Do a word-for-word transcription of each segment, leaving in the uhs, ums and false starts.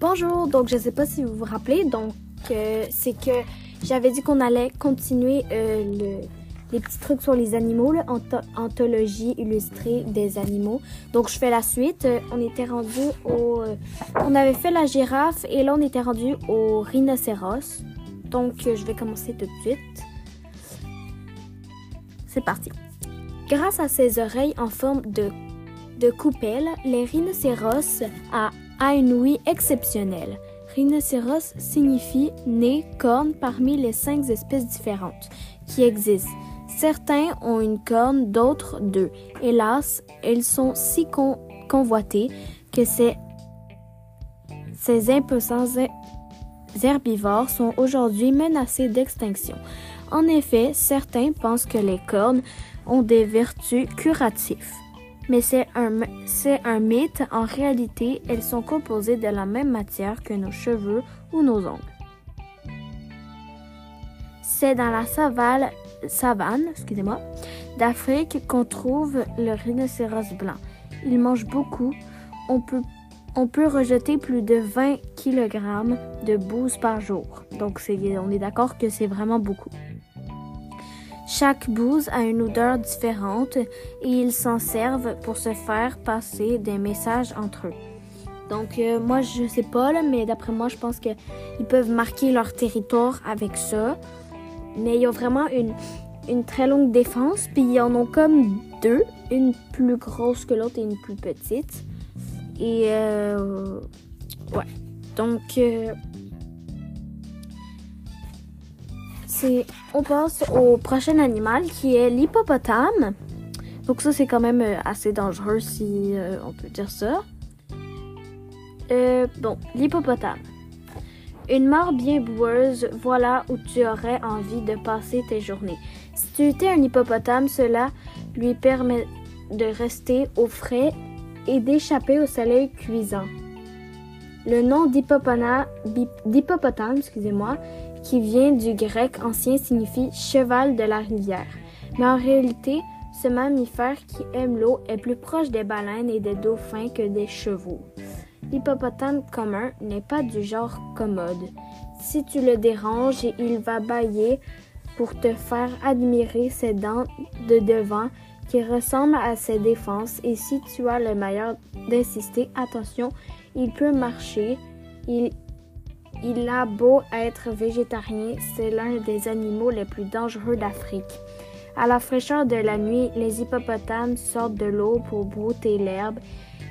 Bonjour, donc je ne sais pas si vous vous rappelez, donc euh, c'est que j'avais dit qu'on allait continuer euh, le, les petits trucs sur les animaux, là, anth Anthologie illustrée des animaux. Donc je fais la suite, euh, on était rendu au... Euh, on avait fait la girafe et là on était rendu au rhinocéros. Donc euh, je vais commencer tout de suite. C'est parti. Grâce à ses oreilles en forme de, de coupelle, les rhinocéros à a une ouïe exceptionnelle. Rhinocéros signifie nez, corne parmi les cinq espèces différentes qui existent. Certains ont une corne, d'autres deux. Hélas, elles sont si con convoitées que ces, ces impuissants herbivores sont aujourd'hui menacés d'extinction. En effet, certains pensent que les cornes ont des vertus curatives. Mais c'est un, c'est un mythe. En réalité, elles sont composées de la même matière que nos cheveux ou nos ongles. C'est dans la savane, savane, excusez-moi, d'Afrique qu'on trouve le rhinocéros blanc. Il mange beaucoup. On peut, on peut rejeter plus de vingt kilogrammes de bouse par jour. Donc, c'est, on est d'accord que c'est vraiment beaucoup. Chaque bouse a une odeur différente et ils s'en servent pour se faire passer des messages entre eux. Donc euh, moi je sais pas là, mais d'après moi je pense que ils peuvent marquer leur territoire avec ça. Mais ils ont vraiment une une très longue défense, puis ils en ont comme deux, une plus grosse que l'autre et une plus petite. Et euh, ouais. Donc euh, on passe au prochain animal qui est l'hippopotame. Donc ça c'est quand même assez dangereux si euh, on peut dire ça. Euh, bon, l'hippopotame. Une mort bien boueuse, voilà où tu aurais envie de passer tes journées. Si tu étais un hippopotame, cela lui permet de rester au frais et d'échapper au soleil cuisant. Le nom d'hippopotame, excusez-moi, qui vient du grec ancien signifie « cheval de la rivière ». Mais en réalité, ce mammifère qui aime l'eau est plus proche des baleines et des dauphins que des chevaux. L'hippopotame commun n'est pas du genre commode. Si tu le déranges, il va bâiller pour te faire admirer ses dents de devant qui ressemblent à ses défenses. Et si tu as le malheur d'insister, attention, il peut marcher, il Il a beau être végétarien, c'est l'un des animaux les plus dangereux d'Afrique. À la fraîcheur de la nuit, les hippopotames sortent de l'eau pour brouter l'herbe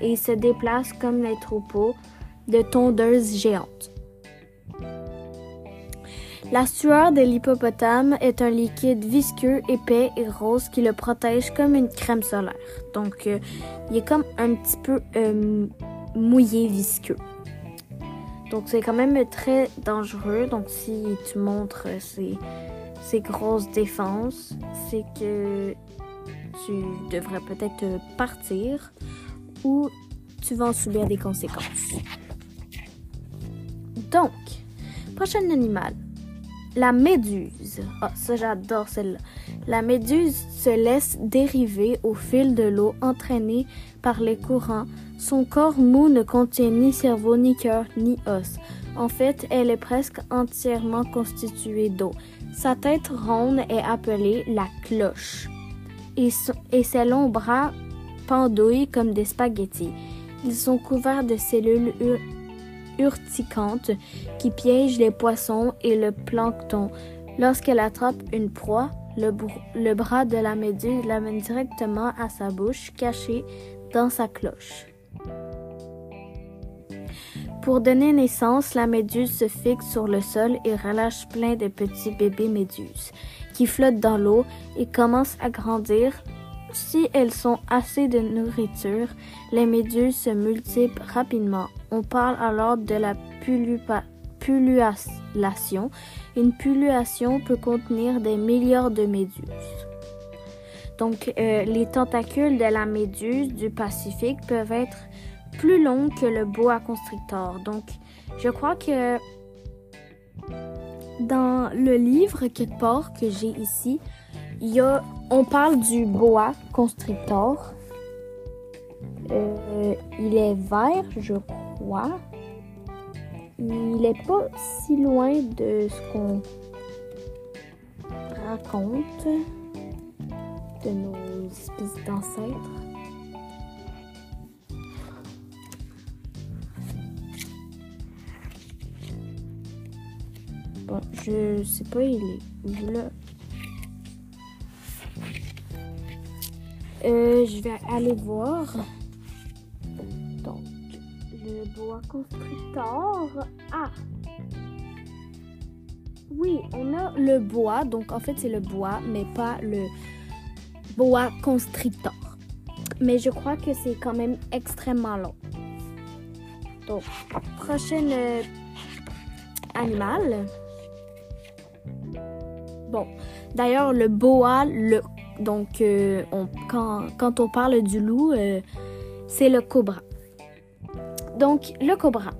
et se déplacent comme les troupeaux de tondeuses géantes. La sueur de l'hippopotame est un liquide visqueux, épais et rose qui le protège comme une crème solaire. Donc, euh, il est comme un petit peu euh, mouillé, visqueux. Donc c'est quand même très dangereux. Donc si tu montres ces, ces grosses défenses, c'est que tu devrais peut-être partir ou tu vas en subir des conséquences. Donc, prochain animal, la méduse. Ah, ça j'adore celle-là. La méduse se laisse dériver au fil de l'eau entraînée par les courants. Son corps mou ne contient ni cerveau, ni cœur, ni os. En fait, elle est presque entièrement constituée d'eau. Sa tête ronde est appelée la cloche. Et, so et ses longs bras pendouillent comme des spaghettis. Ils sont couverts de cellules ur urticantes qui piègent les poissons et le plancton. Lorsqu'elle attrape une proie, le, le bras de la méduse l'amène directement à sa bouche, cachée dans sa cloche. Pour donner naissance, la méduse se fixe sur le sol et relâche plein de petits bébés méduses qui flottent dans l'eau et commencent à grandir. Si elles sont assez de nourriture, les méduses se multiplient rapidement. On parle alors de la pullulation. Une pullulation peut contenir des milliards de méduses. Donc, euh, les tentacules de la méduse du Pacifique peuvent être plus long que le boa constrictor. Donc, je crois que dans le livre quelque part que j'ai ici, il y a, on parle du boa constrictor. Euh, il est vert, je crois. Il n'est pas si loin de ce qu'on raconte de nos espèces d'ancêtres. Bon, je sais pas, il est où là. Euh, je vais aller voir. Donc, le bois constructeur. Ah! Oui, on a le bois. Donc, en fait, c'est le bois, mais pas le bois constrictor. Mais je crois que c'est quand même extrêmement long. Donc, prochain euh, animal. Bon, d'ailleurs, le boa, le Donc, euh, on, quand, quand on parle du loup, euh, c'est le cobra. Donc, le cobra.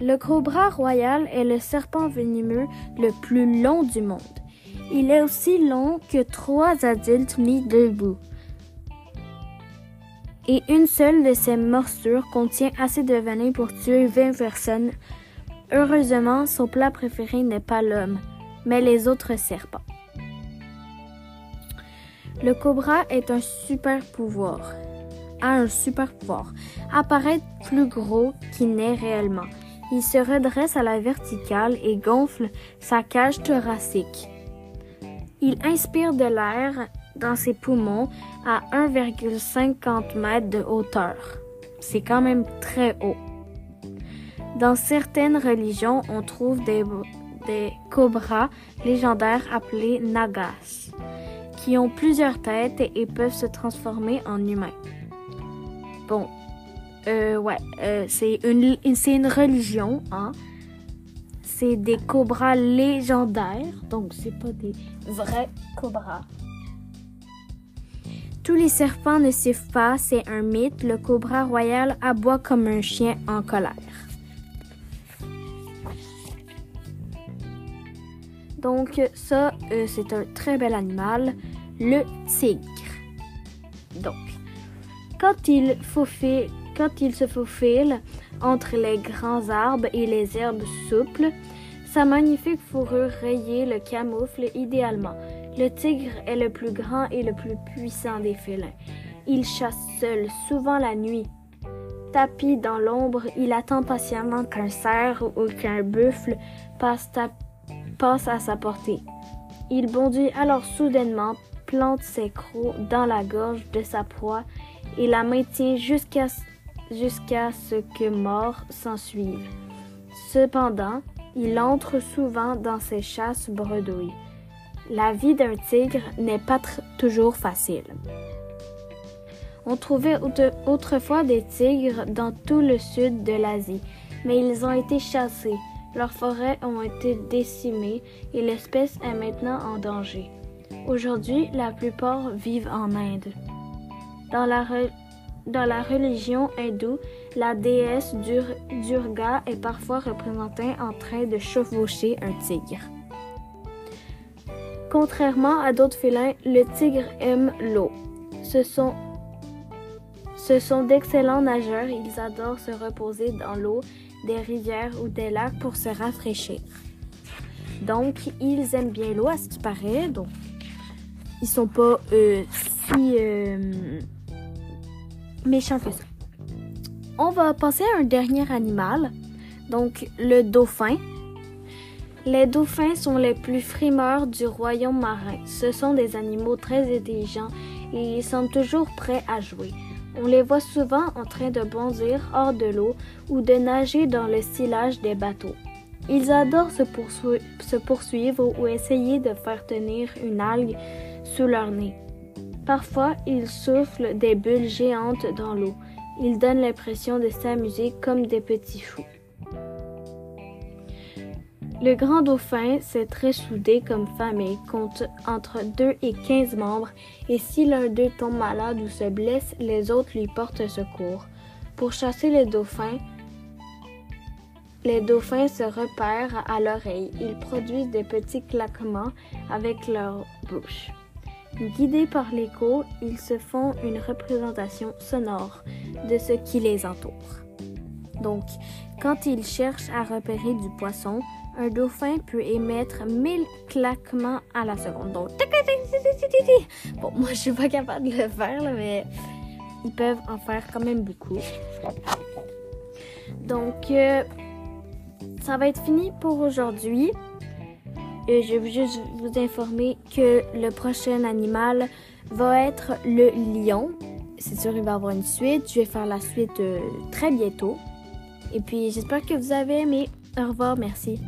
Le cobra royal est le serpent venimeux le plus long du monde. Il est aussi long que trois adultes mis debout. Et une seule de ses morsures contient assez de venin pour tuer vingt personnes. Heureusement, son plat préféré n'est pas l'homme, mais les autres serpents. Le cobra est un super pouvoir, a un super pouvoir, apparaître plus gros qu'il n'est réellement. Il se redresse à la verticale et gonfle sa cage thoracique. Il inspire de l'air dans ses poumons à un virgule cinquante mètres de hauteur. C'est quand même très haut. Dans certaines religions, on trouve des, des cobras légendaires appelés Nagas, qui ont plusieurs têtes et peuvent se transformer en humains. Bon, euh, ouais, euh, c'est une, c'est une religion, hein. C'est des cobras légendaires, donc c'est pas des vrais cobras. Tous les serpents ne sifflent pas, c'est un mythe. Le cobra royal aboie comme un chien en colère. Donc ça, euh, c'est un très bel animal, le tigre. Donc, quand il, faufile, quand il se faufile entre les grands arbres et les herbes souples, sa magnifique fourrure rayée le camoufle idéalement. Le tigre est le plus grand et le plus puissant des félins. Il chasse seul, souvent la nuit. Tapi dans l'ombre, il attend patiemment qu'un cerf ou qu'un buffle passe tapis. passe à sa portée. Il bondit alors soudainement, plante ses crocs dans la gorge de sa proie et la maintient jusqu'à, jusqu'à ce que mort s'en suive. Cependant, il entre souvent dans ses chasses bredouilles. La vie d'un tigre n'est pas tr- toujours facile. On trouvait autre- autrefois des tigres dans tout le sud de l'Asie, mais ils ont été chassés. Leurs forêts ont été décimées et l'espèce est maintenant en danger. Aujourd'hui, la plupart vivent en Inde. Dans la, re... Dans la religion hindoue, la déesse Dur... Durga est parfois représentée en train de chevaucher un tigre. Contrairement à d'autres félins, le tigre aime l'eau. Ce sont Ce sont d'excellents nageurs, ils adorent se reposer dans l'eau des rivières ou des lacs pour se rafraîchir. Donc, ils aiment bien l'eau à ce qui paraît. Donc, ils sont pas euh, si euh, méchants que ça. On va passer à un dernier animal, donc le dauphin. Les dauphins sont les plus frimeurs du royaume marin. Ce sont des animaux très intelligents et ils sont toujours prêts à jouer. On les voit souvent en train de bondir hors de l'eau ou de nager dans le sillage des bateaux. Ils adorent se, poursu- se poursuivre ou essayer de faire tenir une algue sous leur nez. Parfois, ils soufflent des bulles géantes dans l'eau. Ils donnent l'impression de s'amuser comme des petits fous. Le grand dauphin, c'est très soudé comme famille, compte entre deux et quinze membres et si l'un d'eux tombe malade ou se blesse, les autres lui portent secours. Pour chasser les dauphins, les dauphins se repèrent à l'oreille. Ils produisent des petits claquements avec leur bouche. Guidés par l'écho, ils se font une représentation sonore de ce qui les entoure. Donc, quand il cherche à repérer du poisson, un dauphin peut émettre mille claquements à la seconde. Donc, bon, moi, je suis pas capable de le faire, là, mais ils peuvent en faire quand même beaucoup. Donc, euh, ça va être fini pour aujourd'hui. Et je vais juste vous informer que le prochain animal va être le lion. C'est sûr, il va avoir une suite. Je vais faire la suite euh, très bientôt. Et puis, j'espère que vous avez aimé. Au revoir, merci.